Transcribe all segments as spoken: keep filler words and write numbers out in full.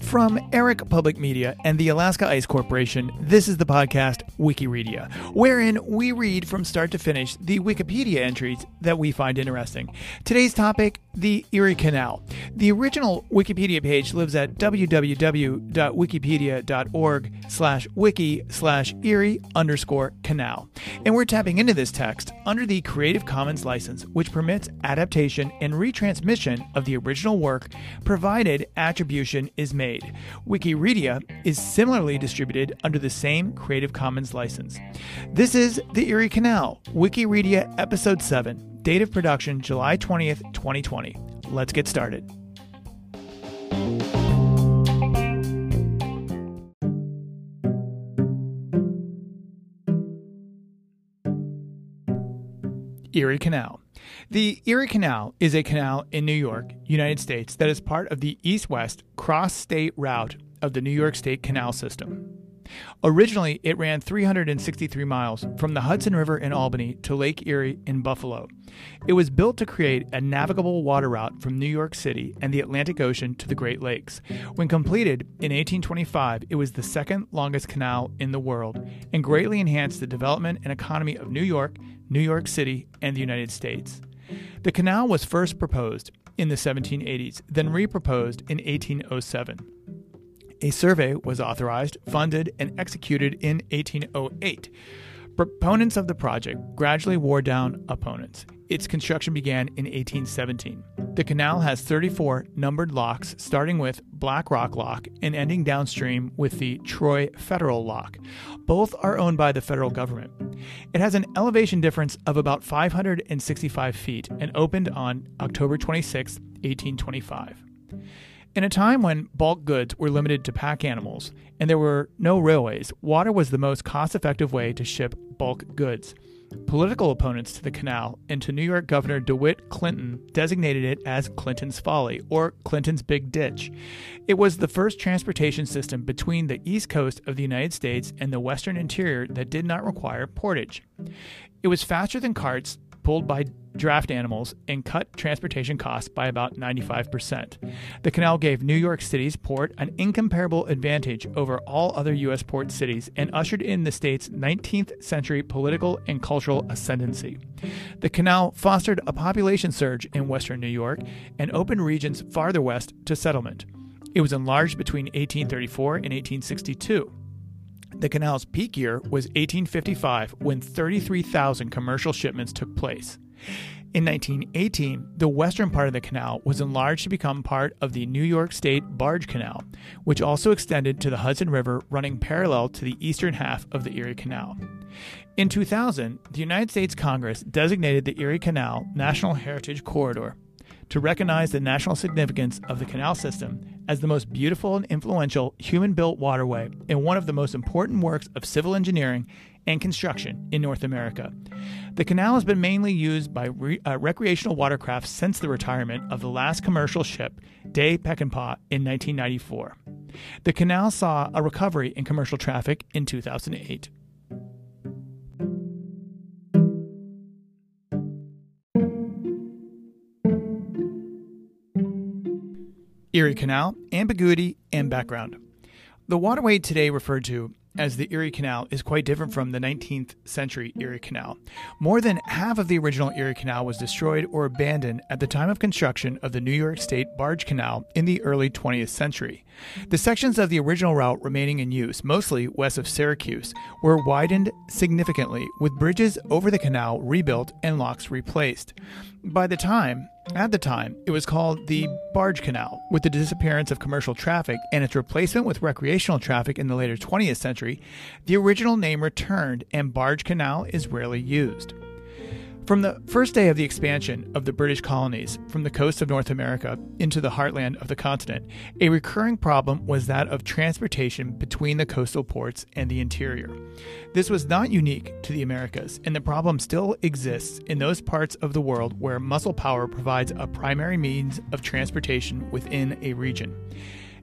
From Eric Public Media and the Alaska Ice Corporation, this is the podcast Wikiredia, wherein we read from start to finish the Wikipedia entries that we find interesting. Today's topic, the Erie Canal. The original Wikipedia page lives at www.wikipedia.org slash wiki slash Erie underscore canal. And we're tapping into this text under the Creative Commons license, which permits adaptation and retransmission of the original work, provided attribution is made. Wikiredia is similarly distributed under the same Creative Commons license. This is the Erie Canal, Wikiredia Episode seven, date of production July twentieth, twenty twenty. Let's get started. Erie Canal. The Erie Canal is a canal in New York, United States, that is part of the east-west cross-state route of the New York State Canal system. Originally, it ran three hundred sixty-three miles from the Hudson River in Albany to Lake Erie in Buffalo. It was built to create a navigable water route from New York City and the Atlantic Ocean to the Great Lakes. When completed in eighteen twenty-five, it was the second longest canal in the world and greatly enhanced the development and economy of New York, New York City, and the United States. The canal was first proposed in the seventeen eighties, then re-proposed in eighteen oh seven. A survey was authorized, funded, and executed in eighteen oh eight. Proponents of the project gradually wore down opponents. Its construction began in eighteen seventeen. The canal has thirty-four numbered locks, starting with Black Rock Lock and ending downstream with the Troy Federal Lock. Both are owned by the federal government. It has an elevation difference of about five hundred sixty-five feet and opened on October twenty-sixth, eighteen twenty-five. In a time when bulk goods were limited to pack animals and there were no railways, water was the most cost-effective way to ship bulk goods. Political opponents to the canal and to New York Governor DeWitt Clinton designated it as Clinton's Folly or Clinton's Big Ditch. It was the first transportation system between the east coast of the United States and the western interior that did not require portage. It was faster than carts pulled by draft animals and cut transportation costs by about ninety-five percent. The canal gave New York City's port an incomparable advantage over all other U S port cities and ushered in the state's nineteenth century political and cultural ascendancy. The canal fostered a population surge in western New York and opened regions farther west to settlement. It was enlarged between eighteen thirty-four and eighteen sixty-two. The canal's peak year was eighteen fifty-five, when thirty-three thousand commercial shipments took place. In nineteen eighteen, the western part of the canal was enlarged to become part of the New York State Barge Canal, which also extended to the Hudson River, running parallel to the eastern half of the Erie Canal. In two thousand, the United States Congress designated the Erie Canal National Heritage Corridor to recognize the national significance of the canal system as the most beautiful and influential human-built waterway and one of the most important works of civil engineering and construction in North America. The canal has been mainly used by re- uh, recreational watercraft since the retirement of the last commercial ship, Day Peckinpah, in nineteen ninety-four. The canal saw a recovery in commercial traffic in two thousand eight. Erie Canal, Ambiguity, and Background. The waterway today referred to as the Erie Canal is quite different from the nineteenth century Erie Canal. More than half of the original Erie Canal was destroyed or abandoned at the time of construction of the New York State Barge Canal in the early twentieth century. The sections of the original route remaining in use, mostly west of Syracuse, were widened significantly, with bridges over the canal rebuilt and locks replaced. By the time... At the time, it was called the Barge Canal. With the disappearance of commercial traffic and its replacement with recreational traffic in the later twentieth century, the original name returned and Barge Canal is rarely used. From the first day of the expansion of the British colonies from the coast of North America into the heartland of the continent, a recurring problem was that of transportation between the coastal ports and the interior. This was not unique to the Americas, and the problem still exists in those parts of the world where muscle power provides a primary means of transportation within a region.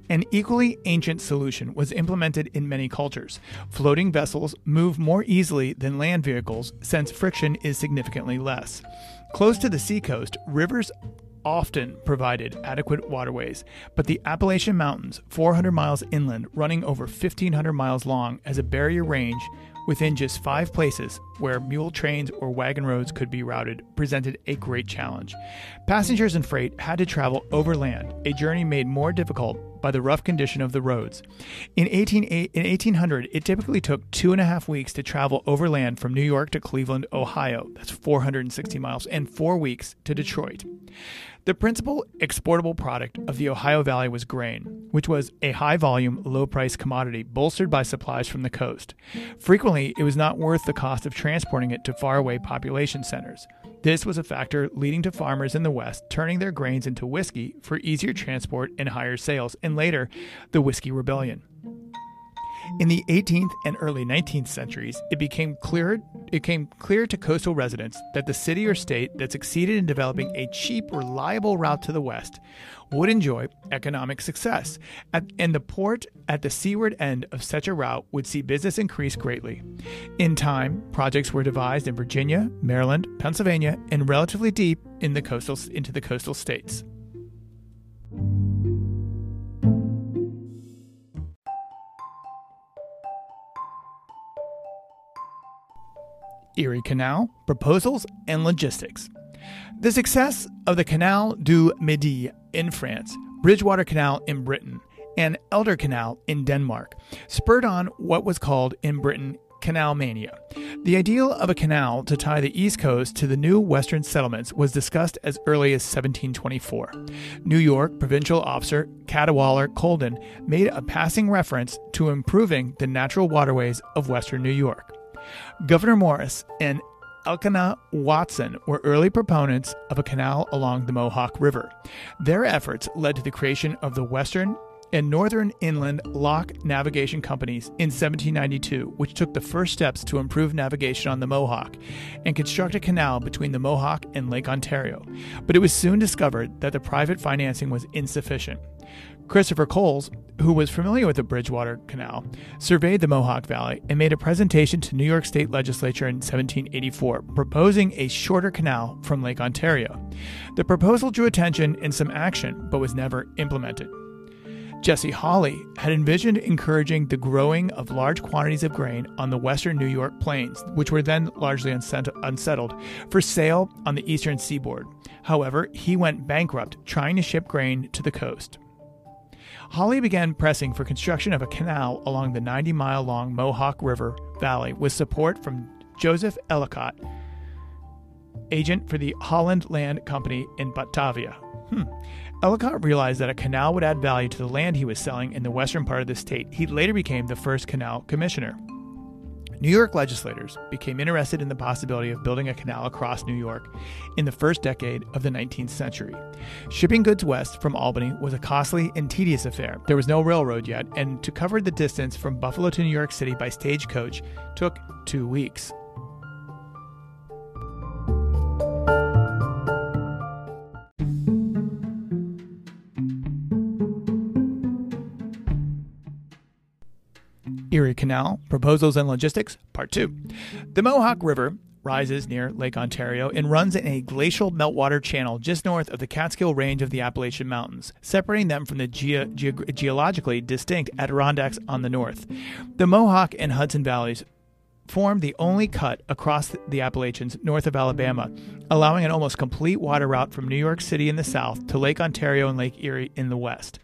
An equally ancient solution was implemented in many cultures. Floating vessels move more easily than land vehicles since friction is significantly less. Close to the seacoast, rivers often provided adequate waterways, but the Appalachian Mountains, four hundred miles inland, running over fifteen hundred miles long as a barrier range within just five places where mule trains or wagon roads could be routed, presented a great challenge. Passengers and freight had to travel overland, a journey made more difficult by the rough condition of the roads. In, eighteen, in eighteen hundred, it typically took two and a half weeks to travel overland from New York to Cleveland, Ohio. That's four hundred sixty miles, and four weeks to Detroit. The principal exportable product of the Ohio Valley was grain, which was a high-volume, low-price commodity bolstered by supplies from the coast. Frequently, it was not worth the cost of transporting it to faraway population centers. This was a factor leading to farmers in the West turning their grains into whiskey for easier transport and higher sales, and later, the Whiskey Rebellion. In the eighteenth and early nineteenth centuries, it became clear, it became clear to coastal residents that the city or state that succeeded in developing a cheap, reliable route to the west would enjoy economic success, at, and the port at the seaward end of such a route would see business increase greatly. In time, projects were devised in Virginia, Maryland, Pennsylvania, and relatively deep in the coastal, into the coastal states. Erie Canal, proposals and logistics. The success of the Canal du Midi in France, Bridgewater Canal in Britain, and Elder Canal in Denmark spurred on what was called in Britain canal mania. The ideal of a canal to tie the East Coast to the new Western settlements was discussed as early as seventeen twenty-four. New York provincial officer Catawaller Colden made a passing reference to improving the natural waterways of Western New York. Governor Morris and Elkanah Watson were early proponents of a canal along the Mohawk River. Their efforts led to the creation of the Western and Northern Inland Lock Navigation Companies in seventeen ninety-two, which took the first steps to improve navigation on the Mohawk and construct a canal between the Mohawk and Lake Ontario. But it was soon discovered that the private financing was insufficient. Christopher Coles, who was familiar with the Bridgewater Canal, surveyed the Mohawk Valley and made a presentation to New York State Legislature in seventeen eighty-four, proposing a shorter canal from Lake Ontario. The proposal drew attention and some action, but was never implemented. Jesse Hawley had envisioned encouraging the growing of large quantities of grain on the western New York plains, which were then largely unsettled, for sale on the eastern seaboard. However, he went bankrupt trying to ship grain to the coast. Hawley began pressing for construction of a canal along the ninety-mile-long Mohawk River Valley with support from Joseph Ellicott, agent for the Holland Land Company in Batavia. Hmm. Ellicott realized that a canal would add value to the land he was selling in the western part of the state. He later became the first canal commissioner. New York legislators became interested in the possibility of building a canal across New York in the first decade of the nineteenth century. Shipping goods west from Albany was a costly and tedious affair. There was no railroad yet, and to cover the distance from Buffalo to New York City by stagecoach took two weeks. Erie Canal, proposals and logistics, part two. The Mohawk River rises near Lake Ontario and runs in a glacial meltwater channel just north of the Catskill Range of the Appalachian Mountains, separating them from the ge- ge- geologically distinct Adirondacks on the north. The Mohawk and Hudson Valleys formed the only cut across the Appalachians north of Alabama, allowing an almost complete water route from New York City in the south to Lake Ontario and Lake Erie in the west.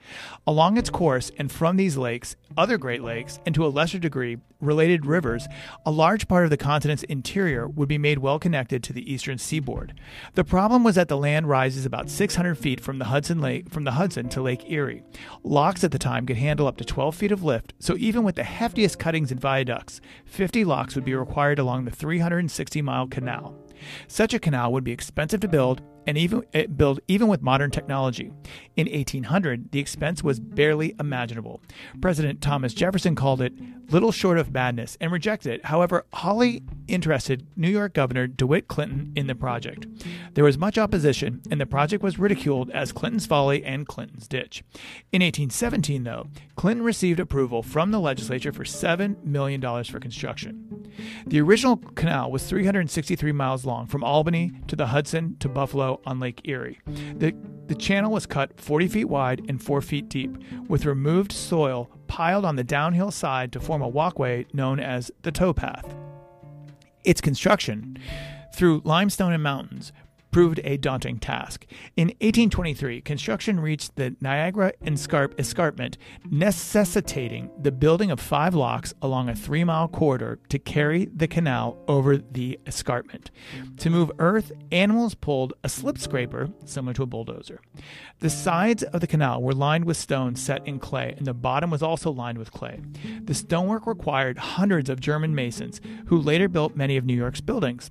Along its course and from these lakes, other Great Lakes, and to a lesser degree, related rivers, a large part of the continent's interior would be made well connected to the eastern seaboard. The problem was that the land rises about six hundred feet from the Hudson Lake, from the Hudson to Lake Erie. Locks at the time could handle up to twelve feet of lift, so even with the heftiest cuttings and viaducts, fifty locks would be required along the three hundred sixty mile canal. Such a canal would be expensive to build, and even build even with modern technology. In eighteen hundred, the expense was barely imaginable. President Thomas Jefferson called it little short of madness and rejected it. However, Hawley interested New York Governor DeWitt Clinton in the project. There was much opposition, and the project was ridiculed as Clinton's Folly and Clinton's Ditch. In eighteen seventeen, though, Clinton received approval from the legislature for seven million dollars for construction. The original canal was three hundred sixty-three miles long, from Albany to the Hudson to Buffalo on Lake Erie. The, the channel was cut forty feet wide and four feet deep, with removed soil piled on the downhill side to form a walkway known as the towpath. Its construction, through limestone and mountains, proved a daunting task. In eighteen twenty-three, construction reached the Niagara Escarpment, necessitating the building of five locks along a three-mile corridor to carry the canal over the escarpment. To move earth, animals pulled a slip scraper, similar to a bulldozer. The sides of the canal were lined with stones set in clay, and the bottom was also lined with clay. The stonework required hundreds of German masons, who later built many of New York's buildings.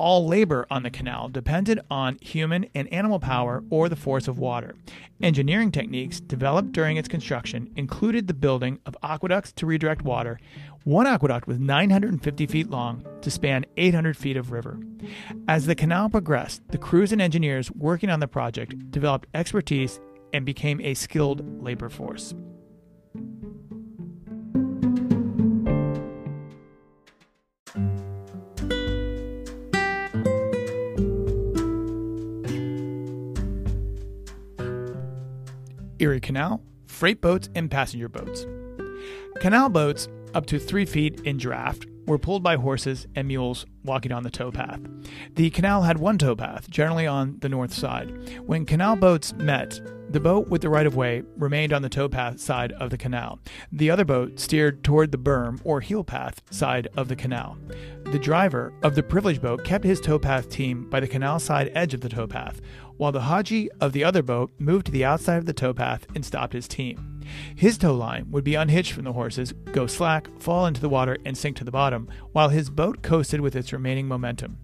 All labor on the canal depended on human and animal power or the force of water. Engineering techniques developed during its construction included the building of aqueducts to redirect water. One aqueduct was nine hundred fifty feet long to span eight hundred feet of river. As the canal progressed, the crews and engineers working on the project developed expertise and became a skilled labor force. Erie Canal, freight boats and passenger boats. Canal boats, up to three feet in draft, were pulled by horses and mules walking on the towpath. The canal had one towpath, generally on the north side. When canal boats met, the boat with the right-of-way remained on the towpath side of the canal. The other boat steered toward the berm or heel path side of the canal. The driver of the privileged boat kept his towpath team by the canal side edge of the towpath, while the Haji of the other boat moved to the outside of the towpath and stopped his team. His tow line would be unhitched from the horses, go slack, fall into the water, and sink to the bottom, while his boat coasted with its remaining momentum.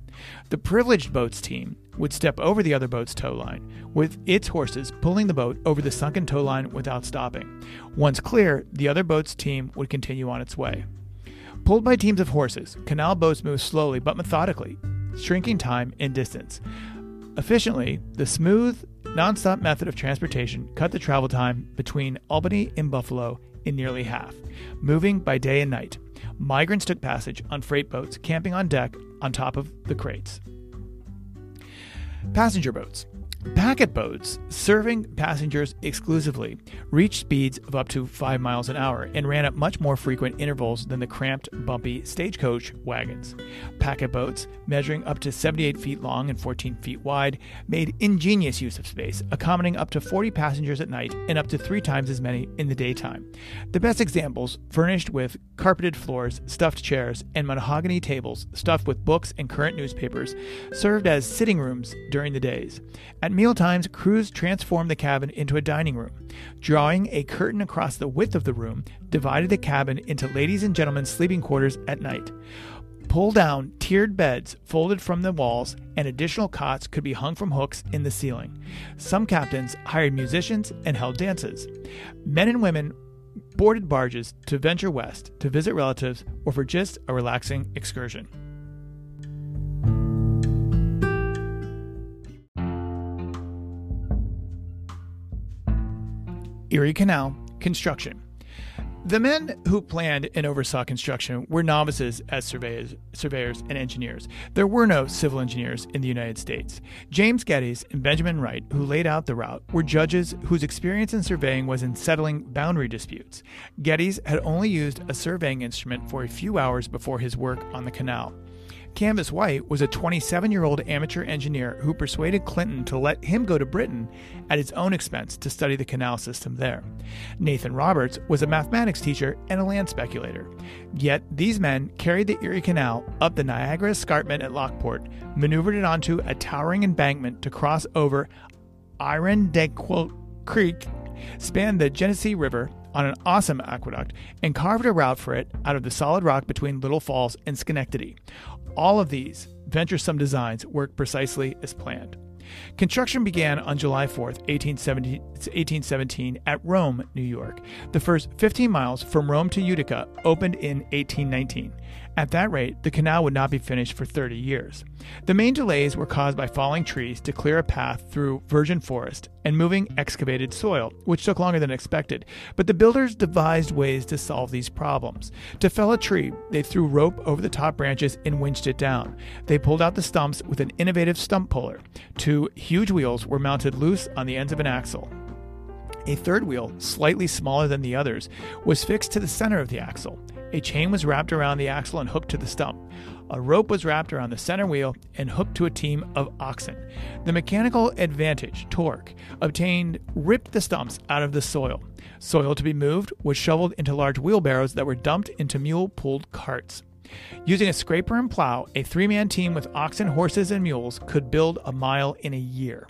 The privileged boat's team would step over the other boat's tow line, with its horses pulling the boat over the sunken tow line without stopping. Once clear, the other boat's team would continue on its way. Pulled by teams of horses, canal boats moved slowly but methodically, shrinking time and distance. Efficiently, the smooth, nonstop method of transportation cut the travel time between Albany and Buffalo in nearly half, moving by day and night. Migrants took passage on freight boats, camping on deck on top of the crates. Passenger boats. Packet boats, serving passengers exclusively, reached speeds of up to five miles an hour and ran at much more frequent intervals than the cramped, bumpy stagecoach wagons. Packet boats, measuring up to seventy-eight feet long and fourteen feet wide, made ingenious use of space, accommodating up to forty passengers at night and up to three times as many in the daytime. The best examples, furnished with carpeted floors, stuffed chairs, and mahogany tables stuffed with books and current newspapers, served as sitting rooms during the days. At mealtimes, crews transformed the cabin into a dining room. Drawing a curtain across the width of the room divided the cabin into ladies' and gentlemen's sleeping quarters at night. Pull-down, tiered beds folded from the walls and additional cots could be hung from hooks in the ceiling. Some captains hired musicians and held dances. Men and women boarded barges to venture west to visit relatives or for just a relaxing excursion. Erie Canal construction. The men who planned and oversaw construction were novices as surveyors, surveyors and engineers. There were no civil engineers in the United States. James Geddes and Benjamin Wright, who laid out the route, were judges whose experience in surveying was in settling boundary disputes. Geddes had only used a surveying instrument for a few hours before his work on the canal. Canvas White was a twenty-seven-year-old amateur engineer who persuaded Clinton to let him go to Britain at his own expense to study the canal system there. Nathan Roberts was a mathematics teacher and a land speculator. Yet these men carried the Erie Canal up the Niagara Escarpment at Lockport, maneuvered it onto a towering embankment to cross over Irondequoit Creek, spanned the Genesee River on an awesome aqueduct, and carved a route for it out of the solid rock between Little Falls and Schenectady. All of these venturesome designs worked precisely as planned. Construction began on July fourth, eighteen seventeen at Rome, New York. The first fifteen miles from Rome to Utica opened in eighteen nineteen. At that rate, the canal would not be finished for thirty years. The main delays were caused by falling trees to clear a path through virgin forest and moving excavated soil, which took longer than expected. But the builders devised ways to solve these problems. To fell a tree, they threw rope over the top branches and winched it down. They pulled out the stumps with an innovative stump puller. Two huge wheels were mounted loose on the ends of an axle. A third wheel, slightly smaller than the others, was fixed to the center of the axle. A chain was wrapped around the axle and hooked to the stump. A rope was wrapped around the center wheel and hooked to a team of oxen. The mechanical advantage, torque, obtained ripped the stumps out of the soil. Soil to be moved was shoveled into large wheelbarrows that were dumped into mule-pulled carts. Using a scraper and plow, a three-man team with oxen, horses, and mules could build a mile in a year.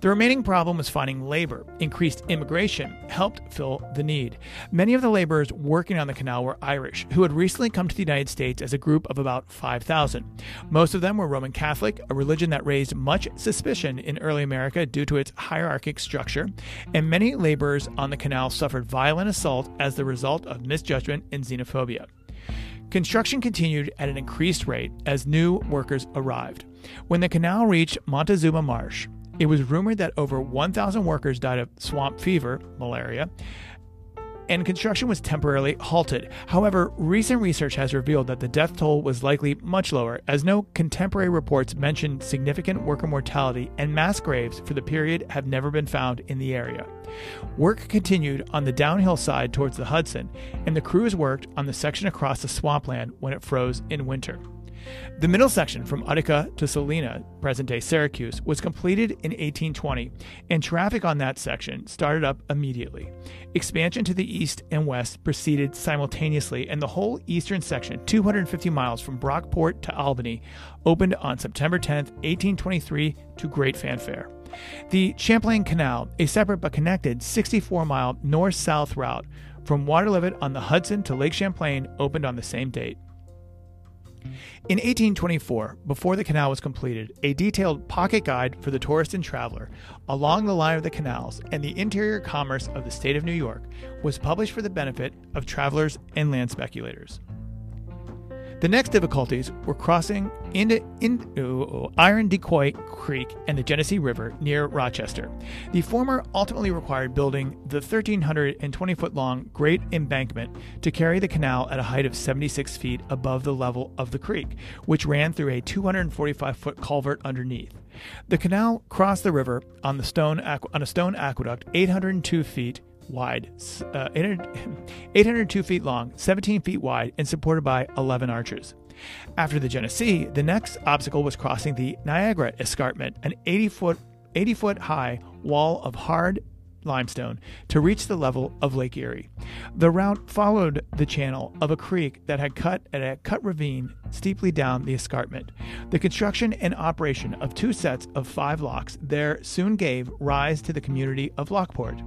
The remaining problem was finding labor. Increased immigration helped fill the need. Many of the laborers working on the canal were Irish, who had recently come to the United States as a group of about five thousand. Most of them were Roman Catholic, a religion that raised much suspicion in early America due to its hierarchic structure, and many laborers on the canal suffered violent assault as the result of misjudgment and xenophobia. Construction continued at an increased rate as new workers arrived. When the canal reached Montezuma Marsh, it was rumored that over one thousand workers died of swamp fever, malaria, and construction was temporarily halted. However, recent research has revealed that the death toll was likely much lower, as no contemporary reports mention significant worker mortality, and mass graves for the period have never been found in the area. Work continued on the downhill side towards the Hudson, and the crews worked on the section across the swampland when it froze in winter. The middle section from Utica to Salina, present-day Syracuse, was completed in eighteen twenty, and traffic on that section started up immediately. Expansion to the east and west proceeded simultaneously, and the whole eastern section, two hundred fifty miles from Brockport to Albany, opened on September tenth, eighteen twenty-three, to great fanfare. The Champlain Canal, a separate but connected sixty-four mile north-south route from Waterloo on the Hudson to Lake Champlain, opened on the same date. In eighteen twenty-four, before the canal was completed, a detailed pocket guide for the tourist and traveler along the line of the canals and the interior commerce of the state of New York was published for the benefit of travelers and land speculators. The next difficulties were crossing into, into Irondequoit Creek and the Genesee River near Rochester. The former ultimately required building the one thousand three hundred twenty foot long Great Embankment to carry the canal at a height of seventy-six feet above the level of the creek, which ran through a two hundred forty-five foot culvert underneath. The canal crossed the river on, the stone, on a stone aqueduct eight hundred two feet wide, uh, eight hundred two feet long, seventeen feet wide, and supported by eleven arches. After the Genesee, the next obstacle was crossing the Niagara Escarpment, an eighty foot high wall of hard limestone to reach the level of Lake Erie. The route followed the channel of a creek that had cut at a cut ravine steeply down the escarpment. The construction and operation of two sets of five locks there soon gave rise to the community of Lockport.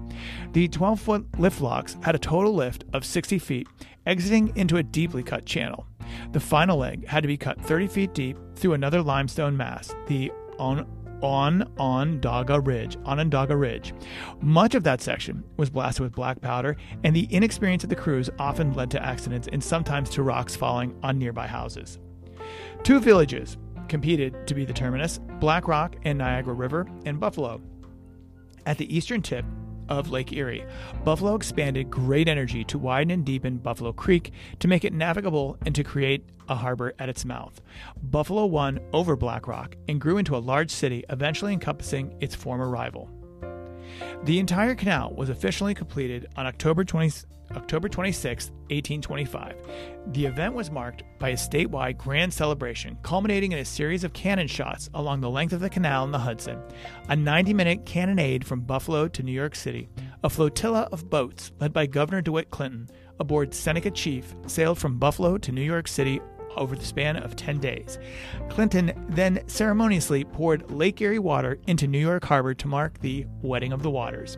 The twelve foot lift locks had a total lift of sixty feet, exiting into a deeply cut channel. The final leg had to be cut thirty feet deep through another limestone mass, the on on Onondaga Ridge, Onondaga Ridge. Much of that section was blasted with black powder, and the inexperience of the crews often led to accidents and sometimes to rocks falling on nearby houses. Two villages competed to be the terminus, Black Rock and Niagara River, and Buffalo. At the eastern tip of Lake Erie, Buffalo expanded great energy to widen and deepen Buffalo Creek to make it navigable and to create a harbor at its mouth. Buffalo won over Black Rock and grew into a large city, eventually encompassing its former rival. The entire canal was officially completed on October twenty-sixth, eighteen twenty-five. The event was marked by a statewide grand celebration, culminating in a series of cannon shots along the length of the canal and the Hudson, a ninety minute cannonade from Buffalo to New York City. A flotilla of boats led by Governor DeWitt Clinton aboard Seneca Chief sailed from Buffalo to New York City over the span of ten days. Clinton then ceremoniously poured Lake Erie water into New York Harbor to mark the Wedding of the Waters.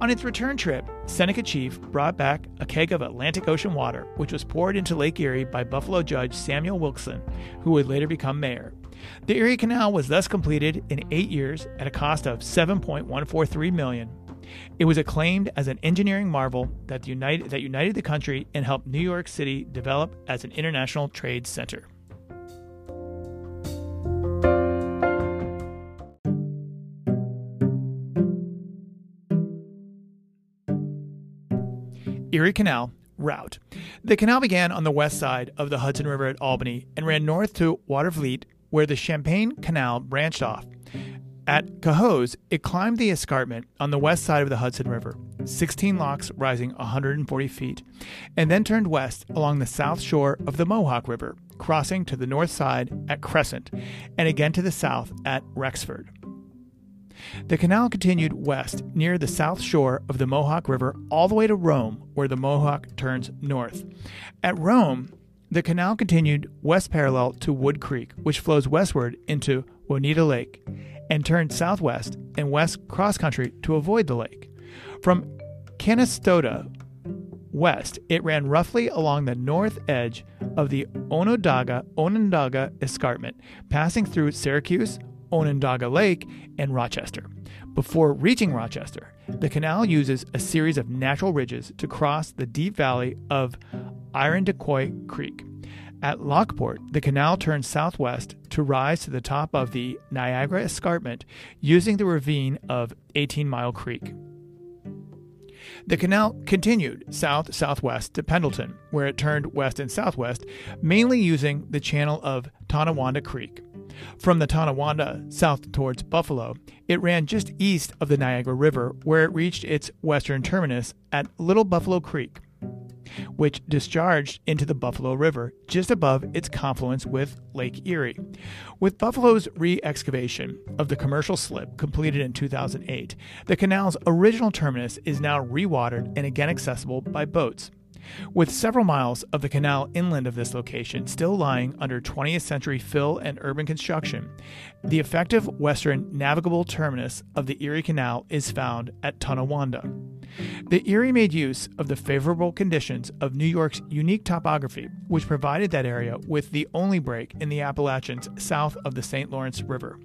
On its return trip, Seneca Chief brought back a keg of Atlantic Ocean water, which was poured into Lake Erie by Buffalo Judge Samuel Wilson, who would later become mayor. The Erie Canal was thus completed in eight years at a cost of seven point one four three million dollars. It was acclaimed as an engineering marvel that, united, that united the country and helped New York City develop as an international trade center. Erie Canal route. The canal began on the west side of the Hudson River at Albany and ran north to Watervliet, where the Champlain Canal branched off. At Cahos, it climbed the escarpment on the west side of the Hudson River, sixteen locks rising one hundred forty feet, and then turned west along the south shore of the Mohawk River, crossing to the north side at Crescent, and again to the south at Rexford. The canal continued west near the south shore of the Mohawk River all the way to Rome, where the Mohawk turns north. At Rome, the canal continued west parallel to Wood Creek, which flows westward into Oneida Lake, and turned southwest and west cross-country to avoid the lake. From Canastota west, it ran roughly along the north edge of the Onondaga Onondaga Escarpment, passing through Syracuse, Onondaga Lake, and Rochester. Before reaching Rochester, the canal uses a series of natural ridges to cross the deep valley of Irondequoit Creek. At Lockport, the canal turns southwest to rise to the top of the Niagara Escarpment using the ravine of eighteen mile Creek. The canal continued south-southwest to Pendleton, where it turned west and southwest, mainly using the channel of Tonawanda Creek. From the Tonawanda south towards Buffalo, it ran just east of the Niagara River, where it reached its western terminus at Little Buffalo Creek, which discharged into the Buffalo River just above its confluence with Lake Erie. With Buffalo's re-excavation of the commercial slip completed in two thousand eight, the canal's original terminus is now rewatered and again accessible by boats. With several miles of the canal inland of this location still lying under twentieth century fill and urban construction, the effective western navigable terminus of the Erie Canal is found at Tonawanda. The Erie made use of the favorable conditions of New York's unique topography, which provided that area with the only break in the Appalachians south of the Saint Lawrence River.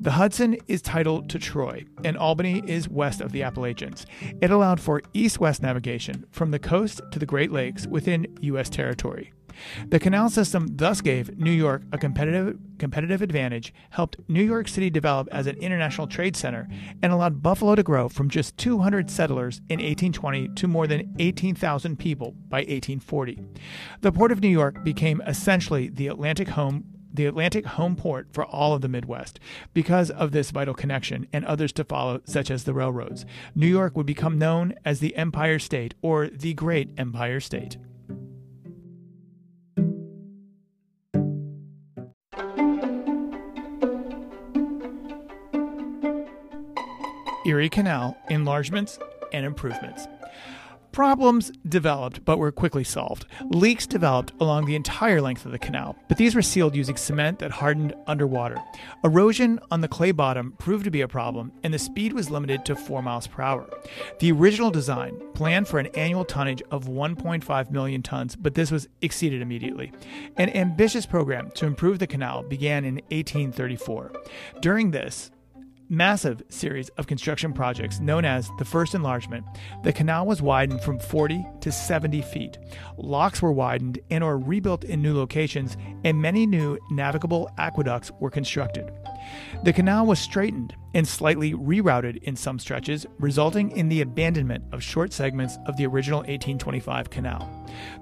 The Hudson is tidal to Troy, and Albany is west of the Appalachians. It allowed for east-west navigation from the coast to the Great Lakes within U S territory. The canal system thus gave New York a competitive, competitive advantage, helped New York City develop as an international trade center, and allowed Buffalo to grow from just two hundred settlers in eighteen twenty to more than eighteen thousand people by eighteen forty. The Port of New York became essentially the Atlantic home the Atlantic home port for all of the Midwest. Because of this vital connection and others to follow, such as the railroads, New York would become known as the Empire State or the Great Empire State. Erie Canal enlargements and improvements. Problems developed but were quickly solved. Leaks developed along the entire length of the canal, but these were sealed using cement that hardened underwater. Erosion on the clay bottom proved to be a problem, and the speed was limited to four miles per hour. The original design planned for an annual tonnage of one point five million tons, but this was exceeded immediately. An ambitious program to improve the canal began in eighteen thirty-four. During this massive series of construction projects known as the First Enlargement, the canal was widened from forty to seventy feet. Locks were widened and or rebuilt in new locations, and many new navigable aqueducts were constructed. The canal was straightened and slightly rerouted in some stretches, resulting in the abandonment of short segments of the original eighteen twenty-five canal.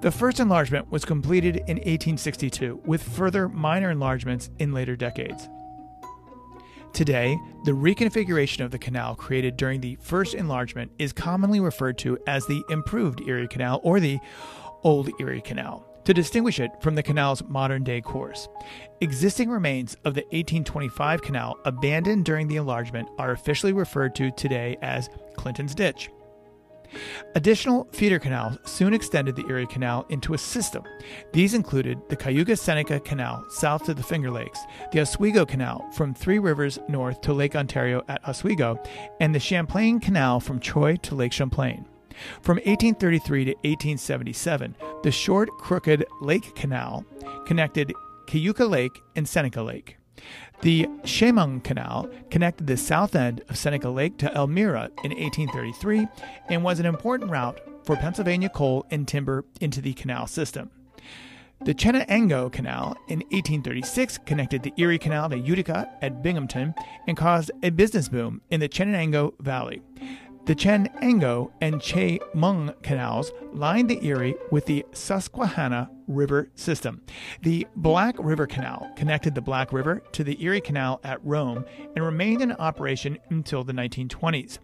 The first enlargement was completed in eighteen sixty-two, with further minor enlargements in later decades. Today, the reconfiguration of the canal created during the first enlargement is commonly referred to as the Improved Erie Canal or the Old Erie Canal, to distinguish it from the canal's modern-day course. Existing remains of the eighteen twenty-five canal abandoned during the enlargement are officially referred to today as Clinton's Ditch. Additional feeder canals soon extended the Erie Canal into a system. These included the Cayuga Seneca Canal south to the Finger Lakes, the Oswego Canal from Three Rivers north to Lake Ontario at Oswego, and the Champlain Canal from Troy to Lake Champlain. From eighteen thirty-three to eighteen seventy-seven, the short, crooked Lake Canal connected Cayuga Lake and Seneca Lake. The Shemung Canal connected the south end of Seneca Lake to Elmira in eighteen thirty-three and was an important route for Pennsylvania coal and timber into the canal system. The Chenango Canal in eighteen thirty-six connected the Erie Canal to Utica at Binghamton and caused a business boom in the Chenango Valley. The Chenango and Shemung Canals lined the Erie with the Susquehanna River system. The Black River Canal connected the Black River to the Erie Canal at Rome and remained in operation until the nineteen twenties.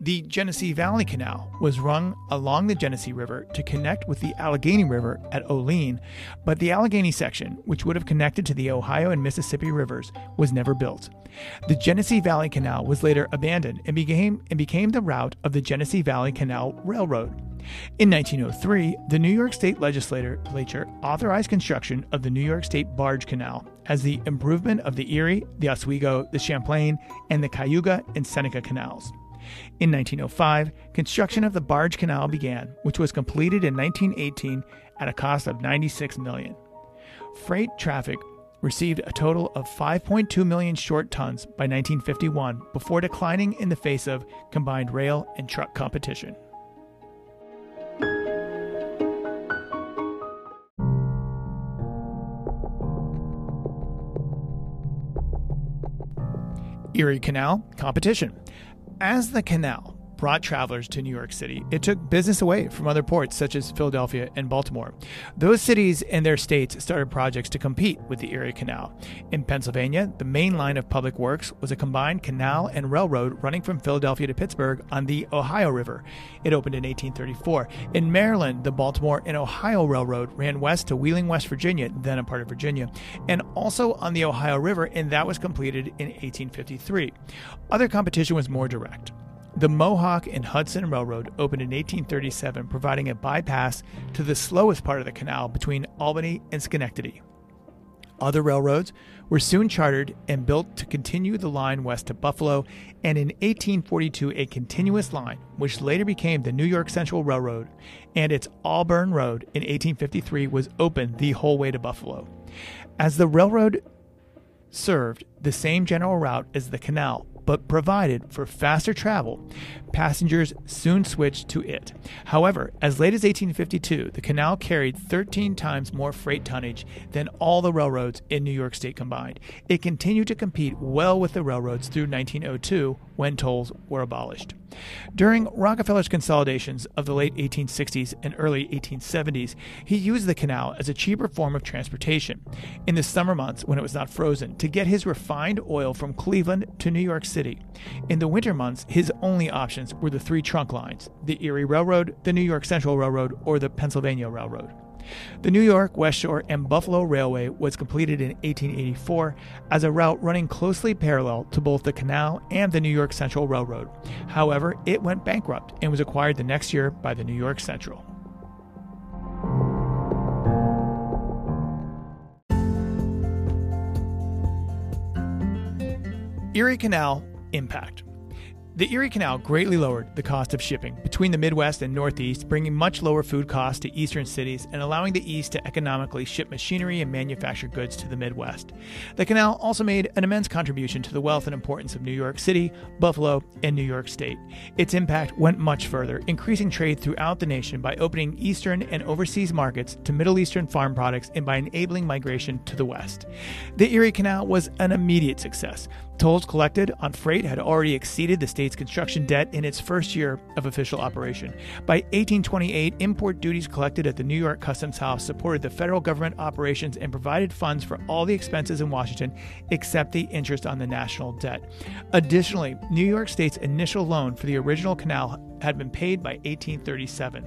The Genesee Valley Canal was run along the Genesee River to connect with the Allegheny River at Olean, but the Allegheny section, which would have connected to the Ohio and Mississippi rivers, was never built. The Genesee Valley Canal was later abandoned and became, and became the route of the Genesee Valley Canal Railroad. In nineteen oh three, the New York State Legislature authorized construction of the New York State Barge Canal as the improvement of the Erie, the Oswego, the Champlain, and the Cayuga and Seneca Canals. In nineteen oh five, construction of the Barge Canal began, which was completed in nineteen eighteen at a cost of ninety-six million dollars. Freight traffic received a total of five point two million short tons by nineteen fifty-one before declining in the face of combined rail and truck competition. Erie Canal competition. As the canal brought travelers to New York City, it took business away from other ports such as Philadelphia and Baltimore. Those cities and their states started projects to compete with the Erie Canal. In Pennsylvania, the main line of public works was a combined canal and railroad running from Philadelphia to Pittsburgh on the Ohio River. It opened in eighteen thirty-four. In Maryland, the Baltimore and Ohio Railroad ran west to Wheeling, West Virginia, then a part of Virginia, and also on the Ohio River, and that was completed in eighteen fifty-three. Other competition was more direct. The Mohawk and Hudson Railroad opened in eighteen thirty-seven, providing a bypass to the slowest part of the canal between Albany and Schenectady. Other railroads were soon chartered and built to continue the line west to Buffalo, and in eighteen forty-two, a continuous line, which later became the New York Central Railroad, and its Auburn Road in eighteen fifty-three was opened the whole way to Buffalo. As the railroad served the same general route as the canal, but provided for faster travel, passengers soon switched to it. However, as late as eighteen fifty-two, the canal carried thirteen times more freight tonnage than all the railroads in New York State combined. It continued to compete well with the railroads through nineteen oh two, when tolls were abolished. During Rockefeller's consolidations of the late eighteen sixties and early eighteen seventies, he used the canal as a cheaper form of transportation, in the summer months when it was not frozen, to get his refined oil from Cleveland to New York City. In the winter months, his only options were the three trunk lines, the Erie Railroad, the New York Central Railroad, or the Pennsylvania Railroad. The New York, West Shore, and Buffalo Railway was completed in eighteen eighty-four as a route running closely parallel to both the canal and the New York Central Railroad. However, it went bankrupt and was acquired the next year by the New York Central. Erie Canal impact. The Erie Canal greatly lowered the cost of shipping between the Midwest and Northeast, bringing much lower food costs to eastern cities and allowing the East to economically ship machinery and manufacture goods to the Midwest. The canal also made an immense contribution to the wealth and importance of New York City, Buffalo, and New York State. Its impact went much further, increasing trade throughout the nation by opening eastern and overseas markets to Middle Eastern farm products and by enabling migration to the West. The Erie Canal was an immediate success. Tolls collected on freight had already exceeded the state's construction debt in its first year of official operation. By eighteen twenty-eight, import duties collected at the New York Customs House supported the federal government operations and provided funds for all the expenses in Washington except the interest on the national debt. Additionally, New York State's initial loan for the original canal had been paid by eighteen thirty-seven.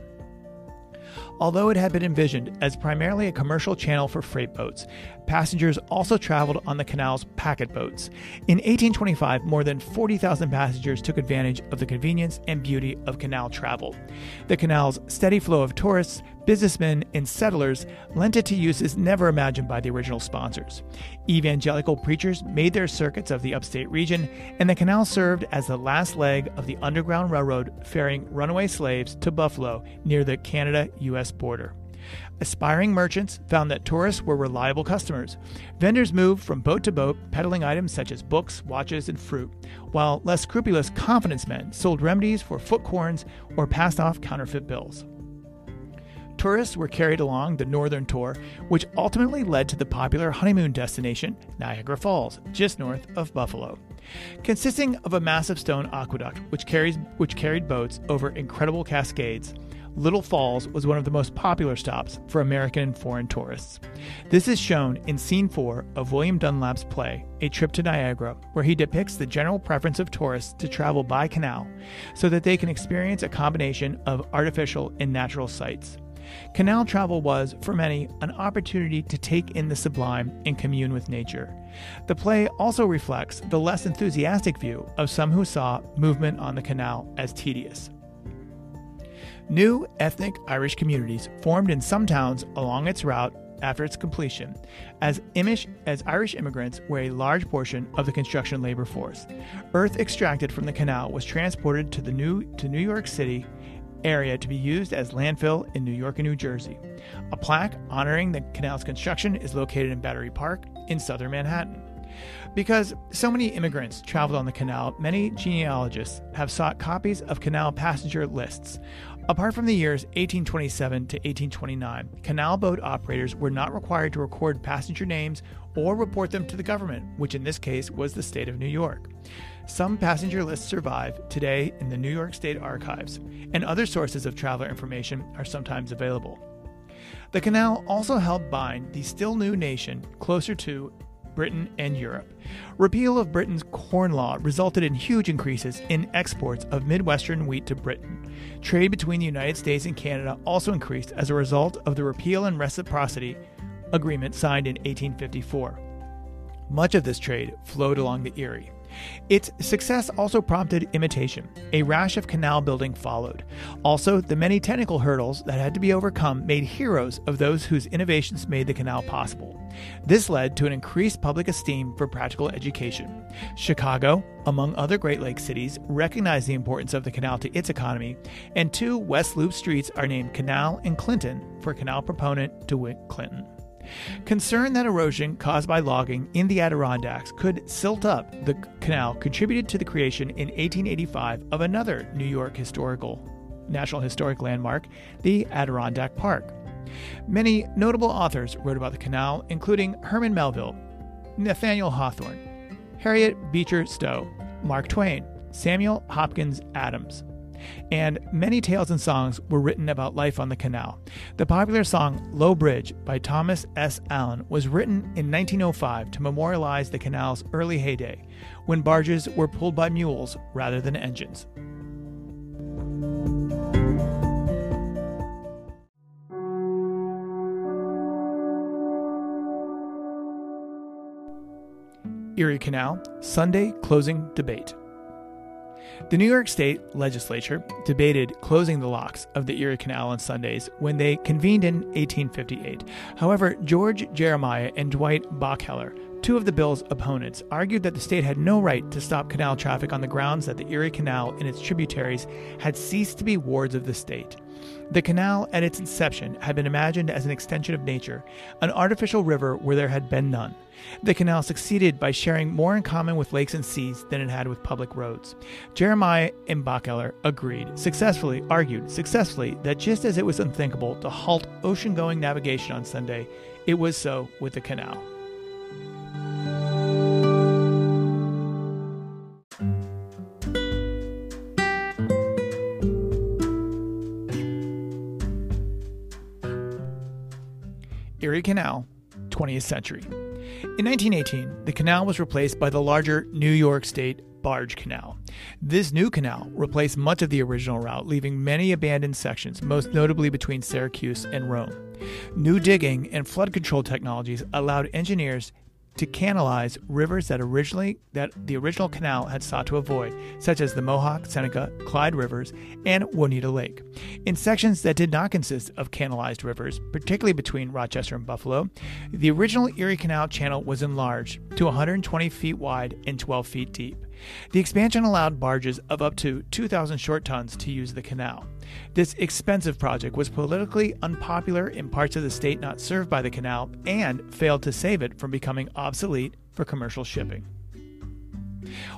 Although it had been envisioned as primarily a commercial channel for freight boats, passengers also traveled on the canal's packet boats. In eighteen twenty-five, more than forty thousand passengers took advantage of the convenience and beauty of canal travel. The canal's steady flow of tourists, businessmen, and settlers lent it to uses never imagined by the original sponsors. Evangelical preachers made their circuits of the upstate region, and the canal served as the last leg of the Underground Railroad ferrying runaway slaves to Buffalo near the Canada U S border. Aspiring merchants found that tourists were reliable customers. Vendors moved from boat to boat, peddling items such as books, watches, and fruit, while less scrupulous confidence men sold remedies for foot corns or passed off counterfeit bills. Tourists were carried along the northern tour, which ultimately led to the popular honeymoon destination, Niagara Falls, just north of Buffalo. Consisting of a massive stone aqueduct which, carries, which carried boats over incredible cascades, Little Falls was one of the most popular stops for American and foreign tourists. This is shown in Scene four of William Dunlap's play, A Trip to Niagara, where he depicts the general preference of tourists to travel by canal so that they can experience a combination of artificial and natural sights. Canal travel was, for many, an opportunity to take in the sublime and commune with nature. The play also reflects the less enthusiastic view of some who saw movement on the canal as tedious. New ethnic Irish communities formed in some towns along its route after its completion, as, Imish, as Irish immigrants were a large portion of the construction labor force. Earth extracted from the canal was transported to the new to New York City area to be used as landfill in New York and New Jersey. A plaque honoring the canal's construction is located in Battery Park in southern Manhattan. Because so many immigrants traveled on the canal, many genealogists have sought copies of canal passenger lists. Apart from the years eighteen twenty-seven to eighteen twenty-nine, canal boat operators were not required to record passenger names or report them to the government, which in this case was the state of New York. Some passenger lists survive today in the New York State Archives, and other sources of traveler information are sometimes available. The canal also helped bind the still new nation closer to Britain and Europe. Repeal of Britain's Corn Law resulted in huge increases in exports of Midwestern wheat to Britain. Trade between the United States and Canada also increased as a result of the repeal and reciprocity agreement signed in eighteen fifty-four. Much of this trade flowed along the Erie. Its success also prompted imitation. A rash of canal building followed. Also, the many technical hurdles that had to be overcome made heroes of those whose innovations made the canal possible. This led to an increased public esteem for practical education. Chicago, among other Great Lakes cities, recognized the importance of the canal to its economy, and two West Loop streets are named Canal and Clinton for canal proponent DeWitt Clinton. Concern that erosion caused by logging in the Adirondacks could silt up the canal contributed to the creation in eighteen eighty-five of another New York historical, National Historic Landmark, the Adirondack Park. Many notable authors wrote about the canal, including Herman Melville, Nathaniel Hawthorne, Harriet Beecher Stowe, Mark Twain, Samuel Hopkins Adams. And many tales and songs were written about life on the canal. The popular song Low Bridge by Thomas S. Allen was written in nineteen oh five to memorialize the canal's early heyday, when barges were pulled by mules rather than engines. Erie Canal, Sunday Closing Debate. The New York State Legislature debated closing the locks of the Erie Canal on Sundays when they convened in eighteen fifty-eight. However, George Jeremiah and Dwight Bockeller, two of the bill's opponents, argued that the state had no right to stop canal traffic on the grounds that the Erie Canal and its tributaries had ceased to be wards of the state. The canal at its inception had been imagined as an extension of nature, an artificial river where there had been none. The canal succeeded by sharing more in common with lakes and seas than it had with public roads. Jeremiah and Bockeller agreed, successfully argued successfully that just as it was unthinkable to halt ocean-going navigation on Sunday, it was so with the canal. Erie Canal, twentieth century. In nineteen eighteen, the canal was replaced by the larger New York State Barge Canal. This new canal replaced much of the original route, leaving many abandoned sections, most notably between Syracuse and Rome. New digging and flood control technologies allowed engineers to canalize rivers that originally that the original canal had sought to avoid, such as the Mohawk, Seneca, Clyde Rivers, and Oneida Lake. In sections that did not consist of canalized rivers, particularly between Rochester and Buffalo, the original Erie Canal channel was enlarged to one hundred twenty feet wide and twelve feet deep. The expansion allowed barges of up to two thousand short tons to use the canal. This expensive project was politically unpopular in parts of the state not served by the canal and failed to save it from becoming obsolete for commercial shipping.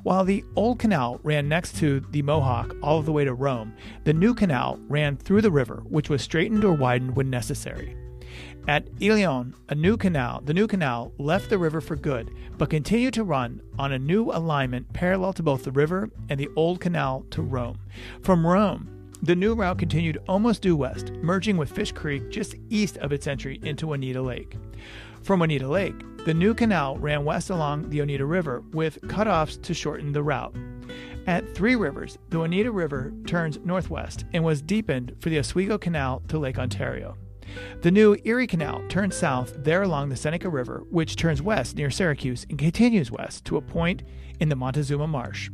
While the old canal ran next to the Mohawk all the way to Rome, the new canal ran through the river, which was straightened or widened when necessary. At Elion, a new canal, the new canal left the river for good, but continued to run on a new alignment parallel to both the river and the old canal to Rome. From Rome, the new route continued almost due west, merging with Fish Creek just east of its entry into Oneida Lake. From Oneida Lake, the new canal ran west along the Oneida River with cutoffs to shorten the route. At Three Rivers, the Oneida River turns northwest and was deepened for the Oswego Canal to Lake Ontario. The new Erie Canal turns south there along the Seneca River, which turns west near Syracuse and continues west to a point in the Montezuma Marsh.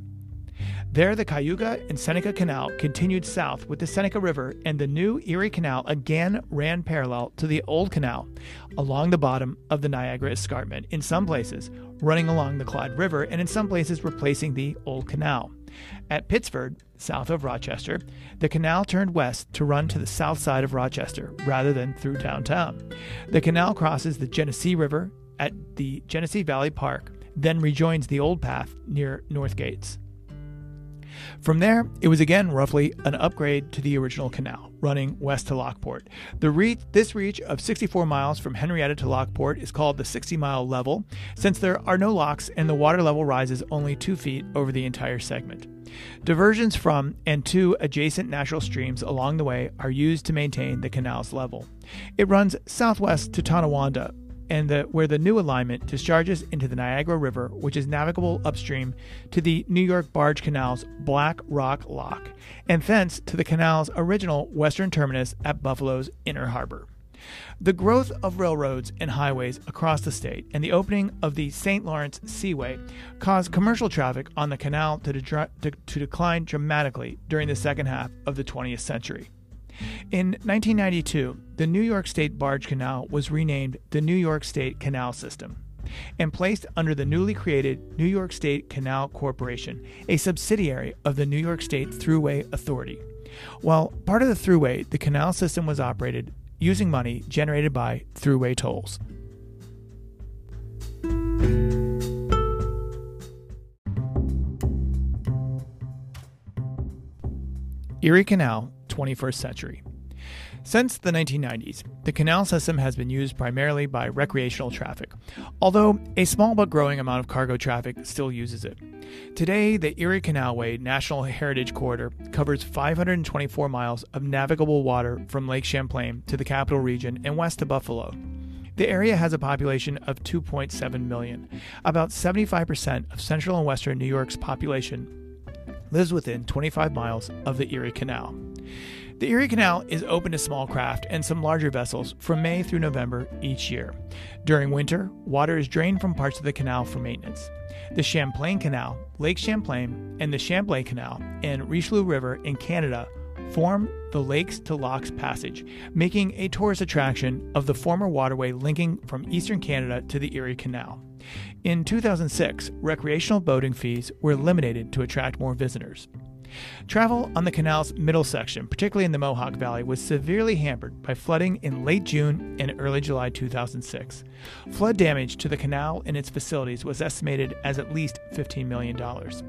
There, the Cayuga and Seneca Canal continued south with the Seneca River, and the new Erie Canal again ran parallel to the old canal along the bottom of the Niagara Escarpment, in some places running along the Clyde River and in some places replacing the old canal. At Pittsford, south of Rochester, the canal turned west to run to the south side of Rochester rather than through downtown. The canal crosses the Genesee River at the Genesee Valley Park, then rejoins the old path near North Gates. From there, it was again roughly an upgrade to the original canal, running west to Lockport. The reach, this reach of sixty-four miles from Henrietta to Lockport is called the sixty-mile level, since there are no locks and the water level rises only two feet over the entire segment. Diversions from and to adjacent natural streams along the way are used to maintain the canal's level. It runs southwest to Tonawanda, and the, where the new alignment discharges into the Niagara River, which is navigable upstream to the New York Barge Canal's Black Rock Lock, and thence to the canal's original western terminus at Buffalo's Inner Harbor. The growth of railroads and highways across the state and the opening of the Saint Lawrence Seaway caused commercial traffic on the canal to, de- to, to decline dramatically during the second half of the twentieth century. In nineteen ninety-two, the New York State Barge Canal was renamed the New York State Canal System and placed under the newly created New York State Canal Corporation, a subsidiary of the New York State Thruway Authority. While part of the Thruway, the canal system was operated using money generated by Thruway tolls. Erie Canal, twenty-first century. Since the nineteen nineties, the canal system has been used primarily by recreational traffic, although a small but growing amount of cargo traffic still uses it. Today, the Erie Canalway National Heritage Corridor covers five hundred twenty-four miles of navigable water from Lake Champlain to the Capital Region and west to Buffalo. The area has a population of two point seven million. About seventy-five percent of central and western New York's population lives within twenty-five miles of the Erie Canal. The Erie Canal is open to small craft and some larger vessels from May through November each year. During winter, water is drained from parts of the canal for maintenance. The Champlain Canal, Lake Champlain, and the Champlain Canal and Richelieu River in Canada form the Lakes to Locks Passage, making a tourist attraction of the former waterway linking from eastern Canada to the Erie Canal. In two thousand six, recreational boating fees were eliminated to attract more visitors. Travel on the canal's middle section, particularly in the Mohawk Valley, was severely hampered by flooding in late June and early July two thousand six. Flood damage to the canal and its facilities was estimated as at least fifteen million dollars.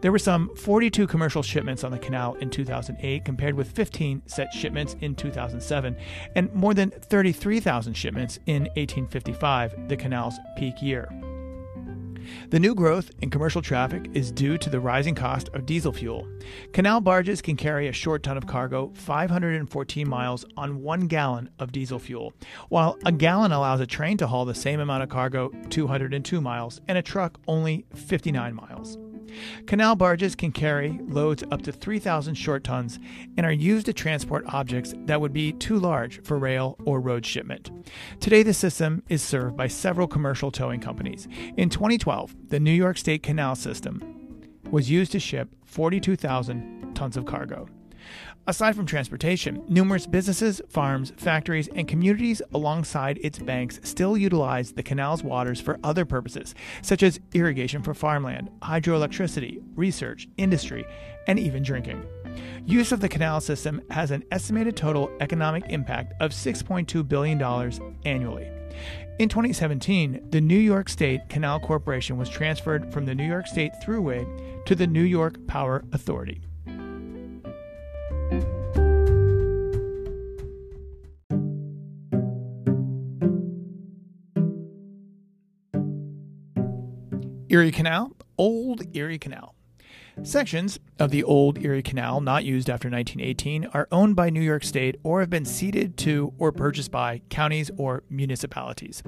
There were some forty-two commercial shipments on the canal in two thousand eight, compared with fifteen set shipments in two thousand seven, and more than thirty-three thousand shipments in eighteen fifty-five, the canal's peak year. The new growth in commercial traffic is due to the rising cost of diesel fuel. Canal barges can carry a short ton of cargo five hundred fourteen miles on one gallon of diesel fuel, while a gallon allows a train to haul the same amount of cargo two hundred two miles and a truck only fifty-nine miles. Canal barges can carry loads up to three thousand short tons and are used to transport objects that would be too large for rail or road shipment. Today, the system is served by several commercial towing companies. In twenty twelve, the New York State Canal System was used to ship forty-two thousand tons of cargo. Aside from transportation, numerous businesses, farms, factories, and communities alongside its banks still utilize the canal's waters for other purposes, such as irrigation for farmland, hydroelectricity, research, industry, and even drinking. Use of the canal system has an estimated total economic impact of six point two billion dollars annually. In twenty seventeen, the New York State Canal Corporation was transferred from the New York State Thruway to the New York Power Authority. Erie Canal, Old Erie Canal. Sections of the Old Erie Canal not used after nineteen eighteen are owned by New York State or have been ceded to or purchased by counties or municipalities.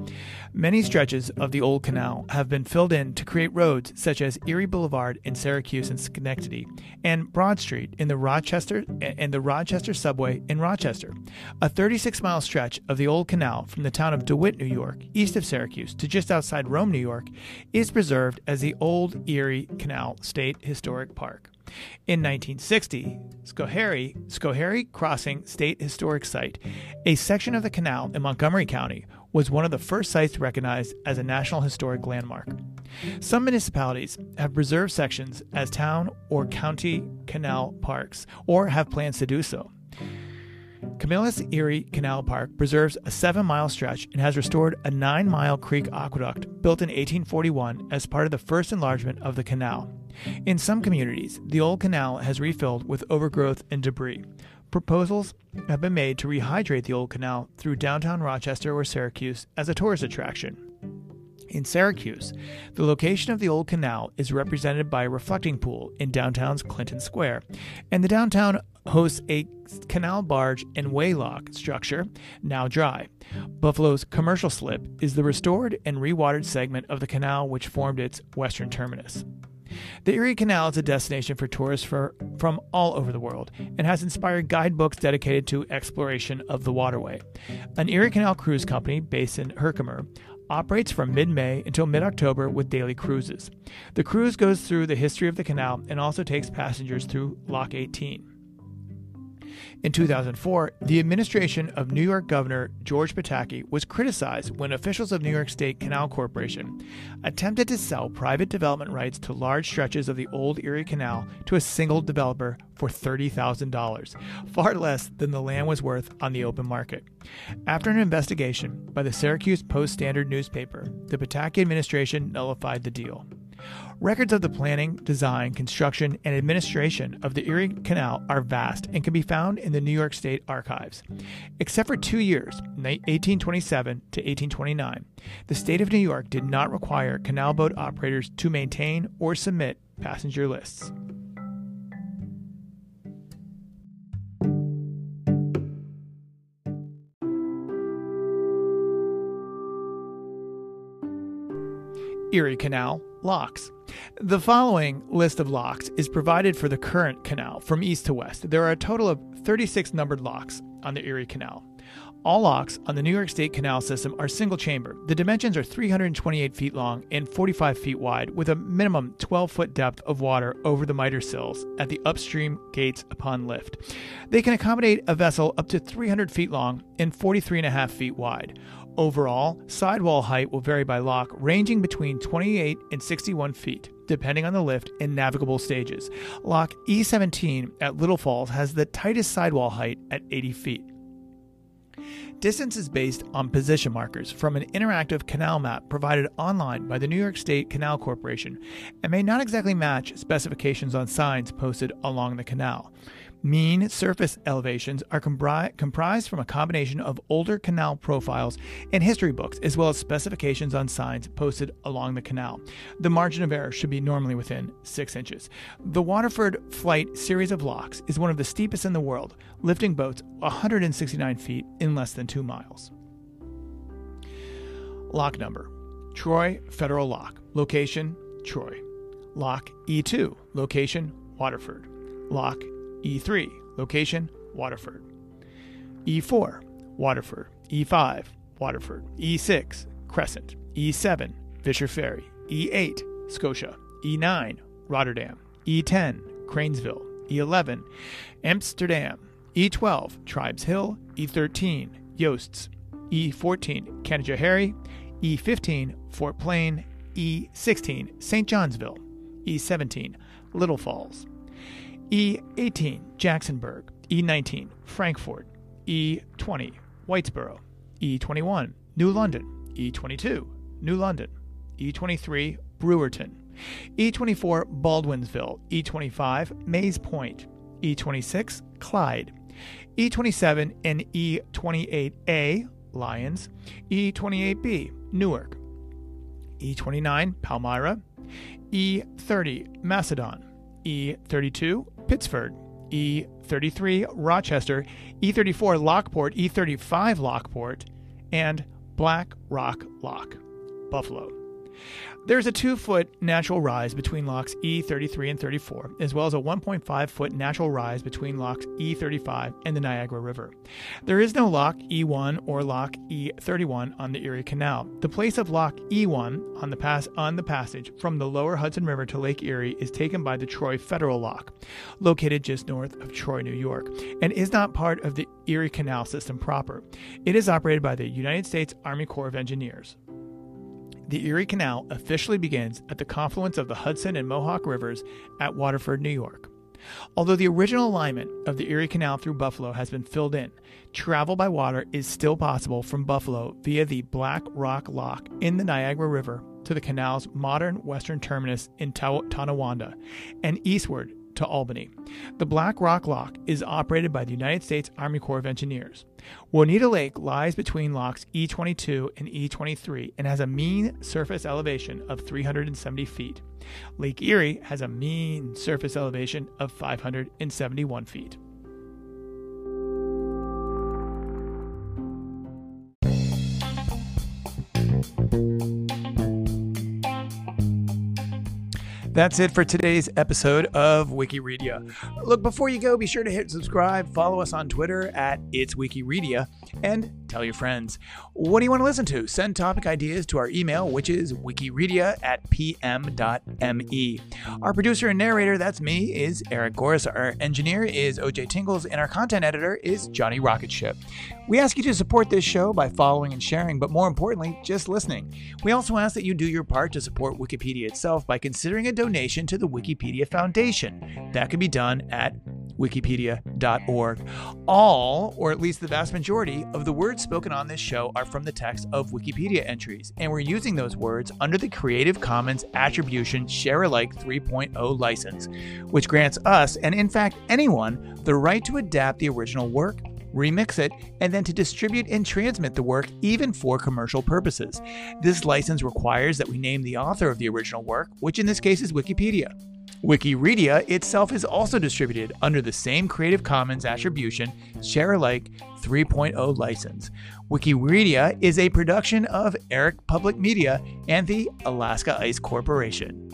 Many stretches of the Old Canal have been filled in to create roads such as Erie Boulevard in Syracuse and Schenectady, and Broad Street in the Rochester and the Rochester Subway in Rochester. A thirty-six mile stretch of the Old Canal from the town of DeWitt, New York, east of Syracuse to just outside Rome, New York, is preserved as the Old Erie Canal State Historic Park. In nineteen sixty, Schoharie, Schoharie Crossing State Historic Site, a section of the canal in Montgomery County, was one of the first sites recognized as a National Historic Landmark. Some municipalities have preserved sections as town or county canal parks, or have plans to do so. Camillus Erie Canal Park preserves a seven mile stretch and has restored a nine mile creek aqueduct built in eighteen forty-one as part of the first enlargement of the canal. In some communities, the Old Canal has refilled with overgrowth and debris. Proposals have been made to rehydrate the Old Canal through downtown Rochester or Syracuse as a tourist attraction. In Syracuse, the location of the Old Canal is represented by a reflecting pool in downtown's Clinton Square, and the downtown hosts a canal barge and waylock structure, now dry. Buffalo's Commercial Slip is the restored and rewatered segment of the canal which formed its western terminus. The Erie Canal is a destination for tourists for, from all over the world and has inspired guidebooks dedicated to exploration of the waterway. An Erie Canal cruise company based in Herkimer operates from mid-May until mid-October with daily cruises. The cruise goes through the history of the canal and also takes passengers through Lock eighteen. In two thousand four, the administration of New York Governor George Pataki was criticized when officials of New York State Canal Corporation attempted to sell private development rights to large stretches of the Old Erie Canal to a single developer for thirty thousand dollars, far less than the land was worth on the open market. After an investigation by the Syracuse Post-Standard newspaper, the Pataki administration nullified the deal. Records of the planning, design, construction, and administration of the Erie Canal are vast and can be found in the New York State Archives. Except for two years, eighteen twenty-seven to eighteen twenty-nine, the state of New York did not require canal boat operators to maintain or submit passenger lists. Erie Canal locks. The following list of locks is provided for the current canal from east to west. There are a total of thirty-six numbered locks on the Erie Canal. All locks on the New York State Canal system are single chamber. The dimensions are three hundred twenty-eight feet long and forty-five feet wide, with a minimum twelve foot depth of water over the miter sills at the upstream gates upon lift. They can accommodate a vessel up to three hundred feet long and forty-three and a half feet wide. Overall, sidewall height will vary by lock, ranging between twenty-eight and sixty-one feet, depending on the lift and navigable stages. Lock E seventeen at Little Falls has the tightest sidewall height at eighty feet. Distance is based on position markers from an interactive canal map provided online by the New York State Canal Corporation and may not exactly match specifications on signs posted along the canal. Mean surface elevations are compri- comprised from a combination of older canal profiles and history books, as well as specifications on signs posted along the canal. The margin of error should be normally within six inches. The Waterford Flight series of locks is one of the steepest in the world, lifting boats one hundred sixty-nine feet in less than two miles. Lock number. Troy Federal Lock. Location, Troy. Lock E two. Location, Waterford. Lock E three. Location, Waterford. E four. Waterford. E five. Waterford. E six. Crescent. E seven. Fisher Ferry. E eight. Scotia. E nine. Rotterdam. E ten. Cranesville. E eleven, Amsterdam, E twelve, Tribes Hill, E thirteen, Yosts, E fourteen, Canajoharie, E fifteen, Fort Plain, E sixteen, Saint Johnsville, E seventeen, Little Falls, E eighteen, Jacksonburg, E nineteen, Frankfort, E twenty, Whitesboro, E twenty-one, New London, E twenty-two, New London, E twenty-three, Brewerton, E twenty-four, Baldwinsville, E twenty-five, Mays Point, E twenty-six, Clyde, E twenty-seven and E twenty-eight A, Lyons, E twenty-eight B, Newark, E twenty-nine, Palmyra, E thirty, Macedon, E thirty-two, Pittsford, E thirty-three, Rochester, E thirty-four, Lockport, E thirty-five, Lockport, and Black Rock Lock, Buffalo. There is a two-foot natural rise between locks E thirty-three and thirty-four, as well as a one point five foot natural rise between locks E thirty-five and the Niagara River. There is no lock E one or lock E thirty-one on the Erie Canal. The place of lock E one on the pass on the passage from the lower Hudson River to Lake Erie is taken by the Troy Federal Lock, located just north of Troy, New York, and is not part of the Erie Canal system proper. It is operated by the United States Army Corps of Engineers. The Erie Canal officially begins at the confluence of the Hudson and Mohawk Rivers at Waterford, New York. Although the original alignment of the Erie Canal through Buffalo has been filled in, travel by water is still possible from Buffalo via the Black Rock Lock in the Niagara River to the canal's modern western terminus in Tonawanda and eastward to Albany. The Black Rock Lock is operated by the United States Army Corps of Engineers. Oneida Lake lies between locks E twenty-two and E twenty-three and has a mean surface elevation of three hundred seventy feet. Lake Erie has a mean surface elevation of five hundred seventy-one feet. That's it for today's episode of Wikiredia. Look, before you go, be sure to hit subscribe, follow us on Twitter at It's Wikiredia, and tell your friends. What do you want to listen to? Send topic ideas to our email, which is wikiredia at p m dot m e. Our producer and narrator, that's me, is Eric Goris. Our engineer is O J Tingles, and our content editor is Johnny Rocketship. We ask you to support this show by following and sharing, but more importantly, just listening. We also ask that you do your part to support Wikipedia itself by considering a donation to the Wikipedia Foundation. That can be done at wikipedia dot org. All, or at least the vast majority, of the words spoken on this show are from the text of Wikipedia entries, and we're using those words under the Creative Commons Attribution Share-alike three point oh license, which grants us, and in fact anyone, the right to adapt the original work, remix it, and then to distribute and transmit the work even for commercial purposes. This license requires that we name the author of the original work, which in this case is Wikipedia. Wikiredia itself is also distributed under the same Creative Commons Attribution Share-alike three point oh license. Wikiredia is a production of Eric Public Media and the Alaska Ice Corporation.